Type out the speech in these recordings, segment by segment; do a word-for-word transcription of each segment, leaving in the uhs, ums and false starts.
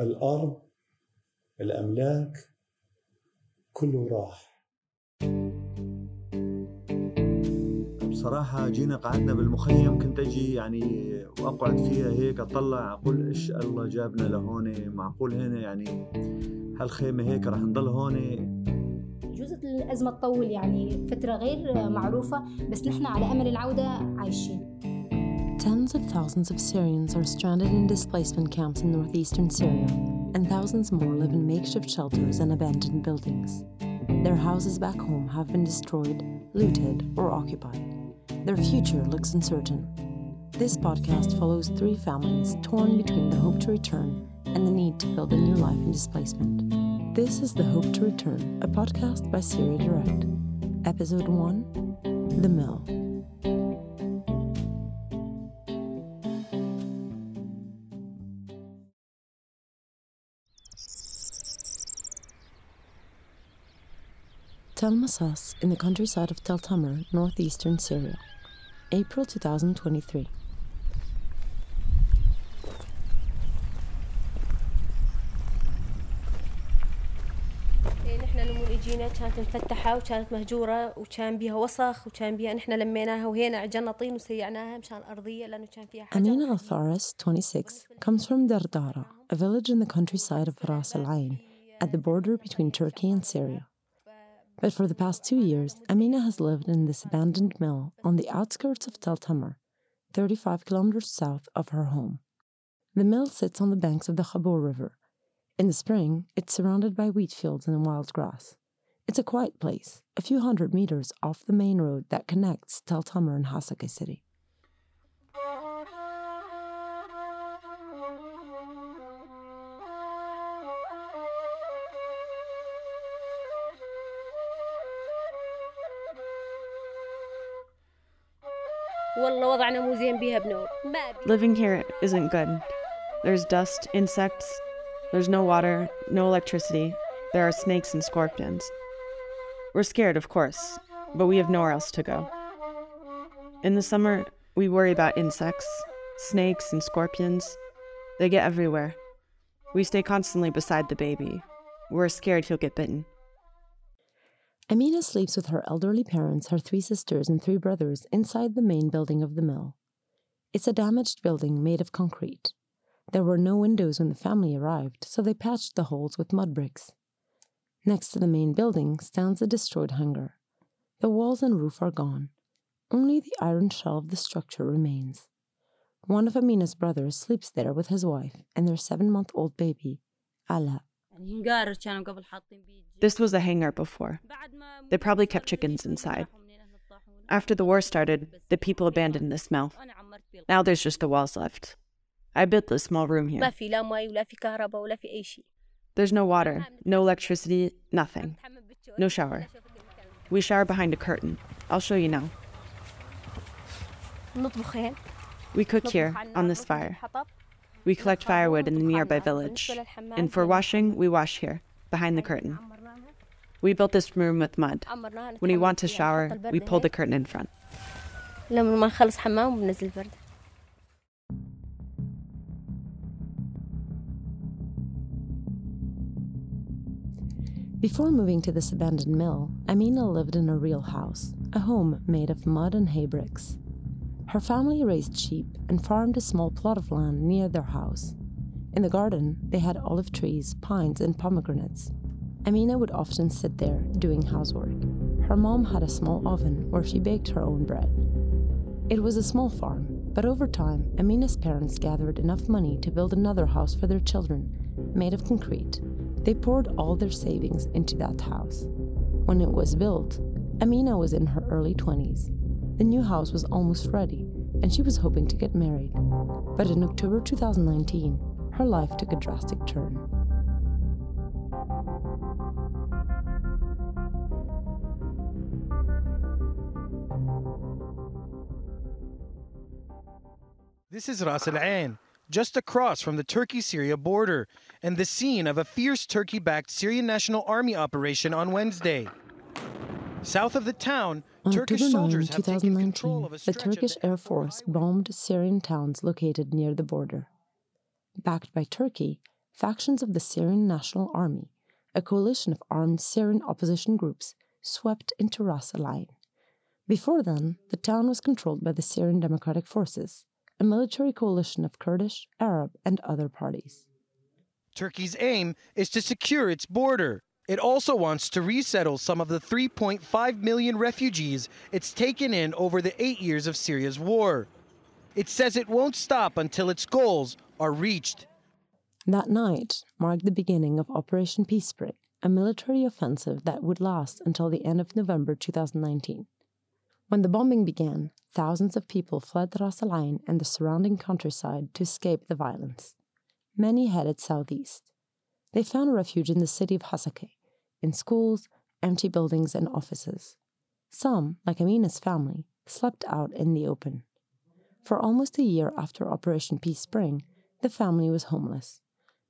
الأرض، الأملاك، كله راح. بصراحة جينا قعدنا بالمخيم، كنت أجي يعني وأقعد فيها هيك أطلع أقول إيش الله جابنا لهون، معقول هنا يعني هالخيمة هيك رح نضل هون؟ جزء الأزمة تطول يعني فترة غير معروفة، بس نحن على أمل العودة عايشين. Tens of thousands of Syrians are stranded in displacement camps in northeastern Syria, and thousands more live in makeshift shelters and abandoned buildings. Their houses back home have been destroyed, looted, or occupied. Their future looks uncertain. This podcast follows three families torn between the hope to return and the need to build a new life in displacement. This is The Hope to Return, a podcast by Syria Direct. Episode one, The Mill. Talmachas, in the countryside of Tal Tamar, northeastern Syria, April twenty twenty-three. نحن لما اجينا كانت مفتحه وكانت مهجوره وكان بيها وسخ وكان بيها، نحن لميناها وهنا عجلنا طين وسيعناها مشان ارضيه لانه كان فيها حاجه. Amina Alfaris, twenty-six, comes from Dardara, a village in the countryside of Ras al-Ain, at the border between Turkey and Syria. But for the past two years, Amina has lived in this abandoned mill on the outskirts of Tal Tamar, thirty-five kilometers south of her home. The mill sits on the banks of the Khabur River. In the spring, it's surrounded by wheat fields and wild grass. It's a quiet place, a few hundred meters off the main road that connects Tal Tamar and Hasakah City. Living here isn't good. There's dust, insects, there's no water, no electricity. There are snakes and scorpions. We're scared, of course, but we have nowhere else to go. In the summer, we worry about insects, snakes and scorpions. They get everywhere. We stay constantly beside the baby. We're scared he'll get bitten. Amina sleeps with her elderly parents, her three sisters and three brothers inside the main building of the mill. It's a damaged building made of concrete. There were no windows when the family arrived, so they patched the holes with mud bricks. Next to the main building stands a destroyed hangar. The walls and roof are gone. Only the iron shell of the structure remains. One of Amina's brothers sleeps there with his wife and their seven-month-old baby, Alaa. This was a hangar before. They probably kept chickens inside. After the war started, the people abandoned this mill. Now there's just the walls left. I built this small room here. There's no water, no electricity, nothing. No shower. We shower behind a curtain. I'll show you now. We cook here, on this fire. We collect firewood in the nearby village, and for washing, we wash here, behind the curtain. We built this room with mud. When we want to shower, we pull the curtain in front. Before moving to this abandoned mill, Amina lived in a real house, a home made of mud and hay bricks. Her family raised sheep and farmed a small plot of land near their house. In the garden, they had olive trees, pines, and pomegranates. Amina would often sit there doing housework. Her mom had a small oven where she baked her own bread. It was a small farm, but over time, Amina's parents gathered enough money to build another house for their children, made of concrete. They poured all their savings into that house. When it was built, Amina was in her early twenties. The new house was almost ready, and she was hoping to get married. But in October twenty nineteen, her life took a drastic turn. This is Ras al-Ain, just across from the Turkey-Syria border, and the scene of a fierce Turkey-backed Syrian National Army operation on Wednesday. South of the town, on October ninth, twenty nineteen, the Turkish Air Force bombed Syrian towns located near the border. Backed by Turkey, factions of the Syrian National Army, a coalition of armed Syrian opposition groups, swept into Ras al-Ain. Before then, the town was controlled by the Syrian Democratic Forces, a military coalition of Kurdish, Arab, and other parties. Turkey's aim is to secure its border. It also wants to resettle some of the three point five million refugees it's taken in over the eight years of Syria's war. It says it won't stop until its goals are reached. That night marked the beginning of Operation Peace Spring, a military offensive that would last until the end of November two thousand nineteen. When the bombing began, thousands of people fled Ras Al Ain and the surrounding countryside to escape the violence. Many headed southeast. They found refuge in the city of Hasakah, in schools, empty buildings, and offices. Some, like Amina's family, slept out in the open. For almost a year after Operation Peace Spring, the family was homeless.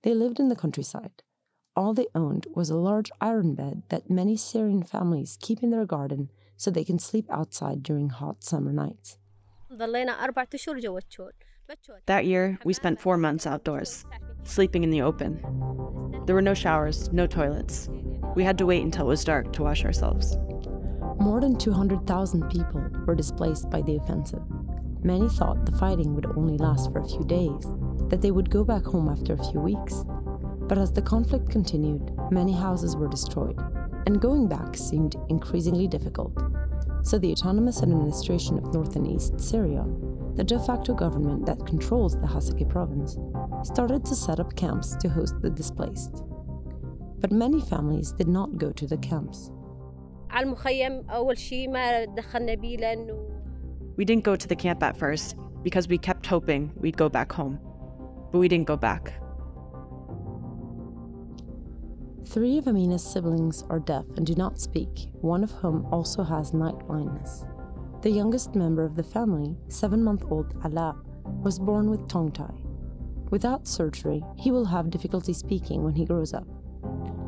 They lived in the countryside. All they owned was a large iron bed that many Syrian families keep in their garden so they can sleep outside during hot summer nights. That year, we spent four months outdoors, sleeping in the open. There were no showers, no toilets. We had to wait until it was dark to wash ourselves. More than two hundred thousand people were displaced by the offensive. Many thought the fighting would only last for a few days, that they would go back home after a few weeks. But as the conflict continued, many houses were destroyed, and going back seemed increasingly difficult. So the Autonomous Administration of North and East Syria, the de facto government that controls the Hasakah province, started to set up camps to host the displaced. But many families did not go to the camps. We didn't go to the camp at first because we kept hoping we'd go back home, but we didn't go back. Three of Amina's siblings are deaf and do not speak, one of whom also has night blindness. The youngest member of the family, seven-month-old Alaa, was born with tongue tie. Without surgery, he will have difficulty speaking when he grows up.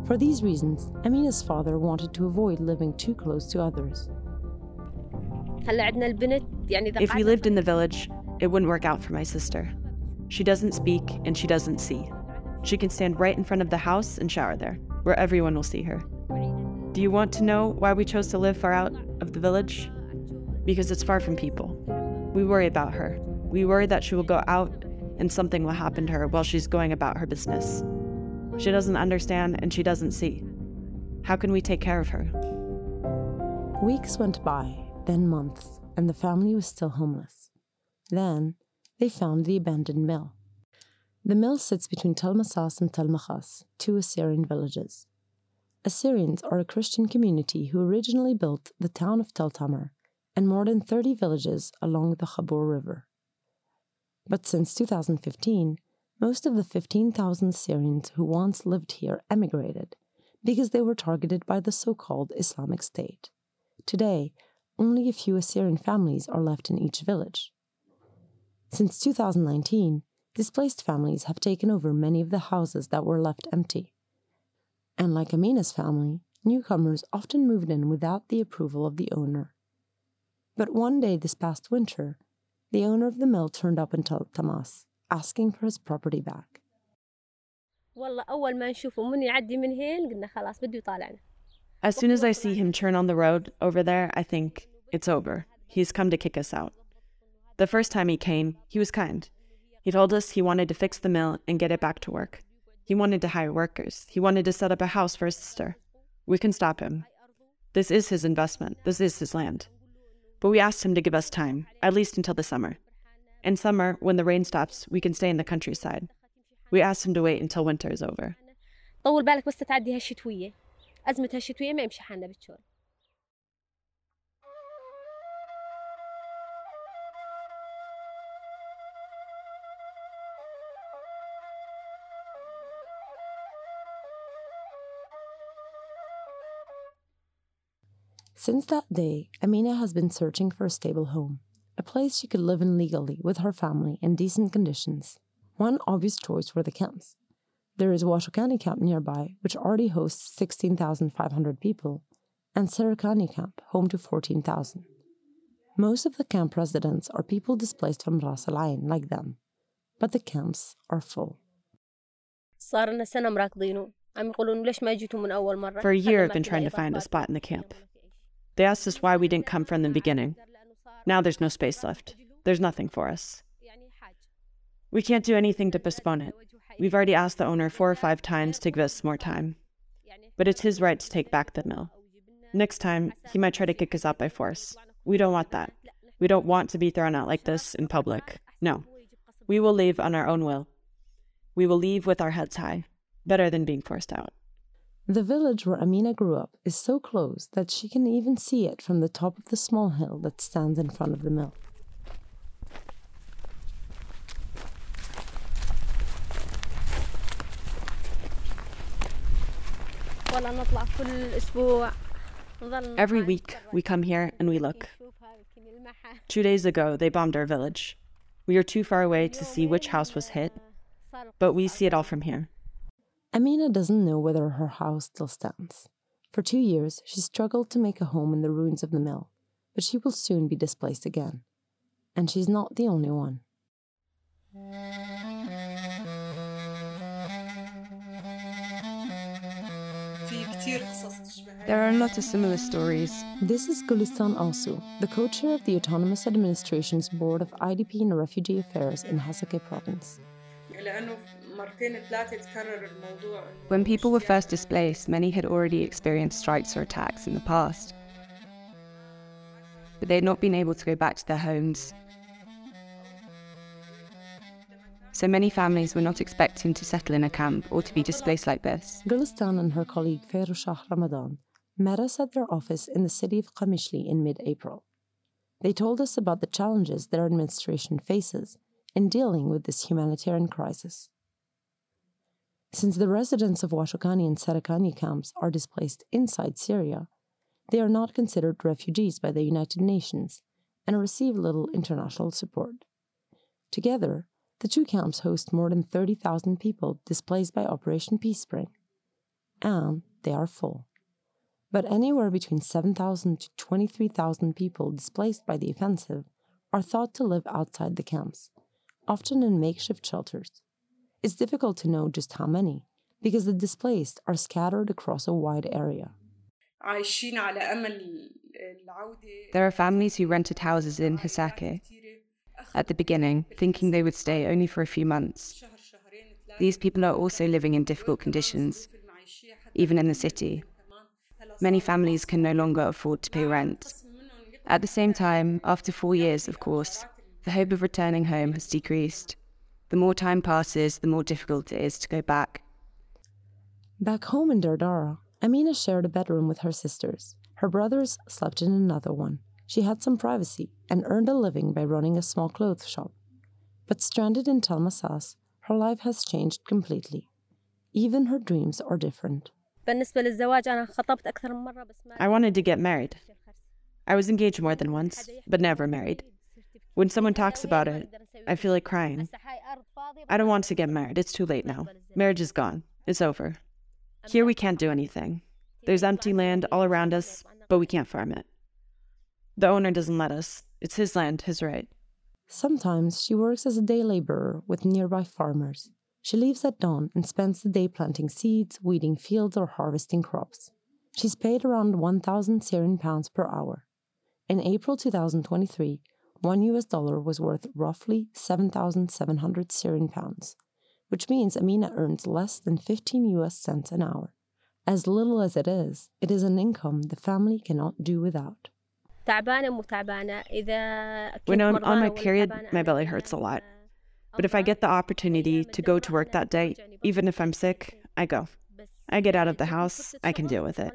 For these reasons, Amina's father wanted to avoid living too close to others. If we lived in the village, it wouldn't work out for my sister. She doesn't speak and she doesn't see. She can stand right in front of the house and shower there, where everyone will see her. Do you want to know why we chose to live far out of the village? Because it's far from people. We worry about her. We worry that she will go out and something will happen to her while she's going about her business. She doesn't understand and she doesn't see. How can we take care of her? Weeks went by, then months, and the family was still homeless. Then they found the abandoned mill. The mill sits between Talmachas and Talmachas, two Assyrian villages. Assyrians are a Christian community who originally built the town of Tal Tamar and more than thirty villages along the Khabur River. But since two thousand fifteen, most of the fifteen thousand Syrians who once lived here emigrated because they were targeted by the so-called Islamic State. Today, only a few Assyrian families are left in each village. Since two thousand nineteen, displaced families have taken over many of the houses that were left empty. And like Amina's family, newcomers often moved in without the approval of the owner. But one day this past winter, the owner of the mill turned up in Tal Tamar, asking for his property back. As soon as I see him turn on the road over there, I think, it's over. He's come to kick us out. The first time he came, he was kind. He told us he wanted to fix the mill and get it back to work. He wanted to hire workers. He wanted to set up a house for his sister. We can stop him. This is his investment. This is his land. But we asked him to give us time, at least until the summer. In summer, when the rain stops, we can stay in the countryside. We asked him to wait until winter is over. Since that day, Amina has been searching for a stable home, a place she could live in legally with her family in decent conditions. One obvious choice were the camps. There is Washokani Camp nearby, which already hosts sixteen thousand five hundred people, and Sarakani Camp, home to fourteen thousand. Most of the camp residents are people displaced from Ras Al Ain like them, but the camps are full. صار لنا سنة مراكضينه، عم يقولون ليش ما جيتوا من أول مرة. For a year I've been trying to find a spot in the camp. They asked us why we didn't come from the beginning. Now there's no space left. There's nothing for us. We can't do anything to postpone it. We've already asked the owner four or five times to give us more time. But it's his right to take back the mill. Next time, he might try to kick us out by force. We don't want that. We don't want to be thrown out like this in public. No. We will leave on our own will. We will leave with our heads high. Better than being forced out. The village where Amina grew up is so close that she can even see it from the top of the small hill that stands in front of the mill. Every week, we come here and we look. Two days ago, they bombed our village. We are too far away to see which house was hit, but we see it all from here. Amina doesn't know whether her house still stands. For two years, she struggled to make a home in the ruins of the mill, but she will soon be displaced again. And she's not the only one. There are lots of similar stories. This is Gulistan Asu, the co-chair of the Autonomous Administration's Board of I D P and Refugee Affairs in Hasakah province. When people were first displaced, many had already experienced strikes or attacks in the past. But they had not been able to go back to their homes. So many families were not expecting to settle in a camp or to be displaced like this. Gulistan and her colleague Fayru Shah Ramadan met us at their office in the city of Qamishli in mid-April. They told us about the challenges their administration faces in dealing with this humanitarian crisis. Since the residents of Washokani and Sarakani camps are displaced inside Syria, they are not considered refugees by the United Nations and receive little international support. Together, the two camps host more than thirty thousand people displaced by Operation Peace Spring, and they are full. But anywhere between seven thousand to twenty-three thousand people displaced by the offensive are thought to live outside the camps, often in makeshift shelters. It's difficult to know just how many, because the displaced are scattered across a wide area. There are families who rented houses in Hasakah at the beginning, thinking they would stay only for a few months. These people are also living in difficult conditions, even in the city. Many families can no longer afford to pay rent. At the same time, after four years, of course, the hope of returning home has decreased. The more time passes, the more difficult it is to go back. Back home in Dardara, Amina shared a bedroom with her sisters. Her brothers slept in another one. She had some privacy and earned a living by running a small clothes shop. But stranded in Talmachas, her life has changed completely. Even her dreams are different. I wanted to get married. I was engaged more than once, but never married. When someone talks about it, I feel like crying. I don't want to get married. It's too late now. Marriage is gone. It's over. Here we can't do anything. There's empty land all around us, but we can't farm it. The owner doesn't let us. It's his land, his right. Sometimes she works as a day laborer with nearby farmers. She leaves at dawn and spends the day planting seeds, weeding fields, or harvesting crops. She's paid around one thousand Syrian pounds per hour. In April two thousand twenty-three, one U S dollar was worth roughly seven thousand seven hundred Syrian pounds, which means Amina earns less than fifteen U S cents an hour. As little as it is, it is an income the family cannot do without. When I'm on my period, my belly hurts a lot. But if I get the opportunity to go to work that day, even if I'm sick, I go. I get out of the house, I can deal with it.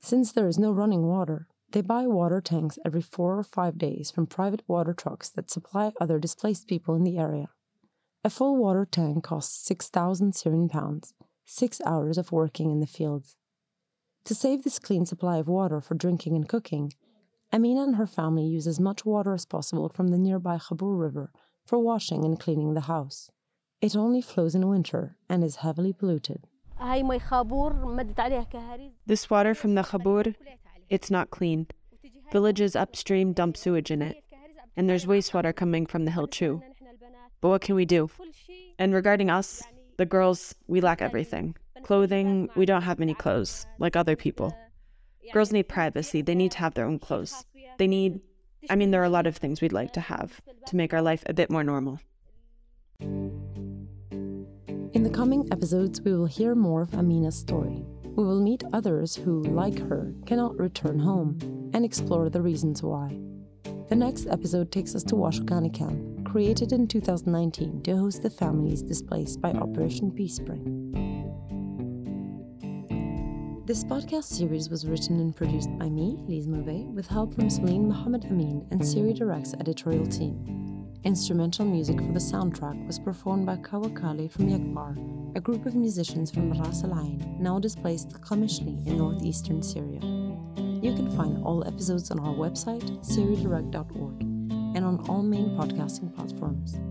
Since there is no running water, they buy water tanks every four or five days from private water trucks that supply other displaced people in the area. A full water tank costs six thousand Syrian pounds, six hours of working in the fields. To save this clean supply of water for drinking and cooking, Amina and her family use as much water as possible from the nearby Khabur River for washing and cleaning the house. It only flows in winter and is heavily polluted. This water from the Khabur, it's not clean. Villages upstream dump sewage in it, and there's wastewater coming from the hill too. But what can we do? And regarding us, the girls, we lack everything. Clothing, we don't have many clothes, like other people. Girls need privacy, they need to have their own clothes. They need, I mean, there are a lot of things we'd like to have to make our life a bit more normal. In the coming episodes, we will hear more of Amina's story. We will meet others who, like her, cannot return home and explore the reasons why. The next episode takes us to Washokani Camp, created in two thousand nineteen to host the families displaced by Operation Peace Spring. This podcast series was written and produced by me, Liz Mouvet, with help from Salim Mohammed Amin and Syria Direct's editorial team. Instrumental music for the soundtrack was performed by Kawakali from Yekbar, a group of musicians from Ras al-Ain, now displaced to Qamishli in northeastern Syria. You can find all episodes on our website, syria direct dot org, and on all main podcasting platforms.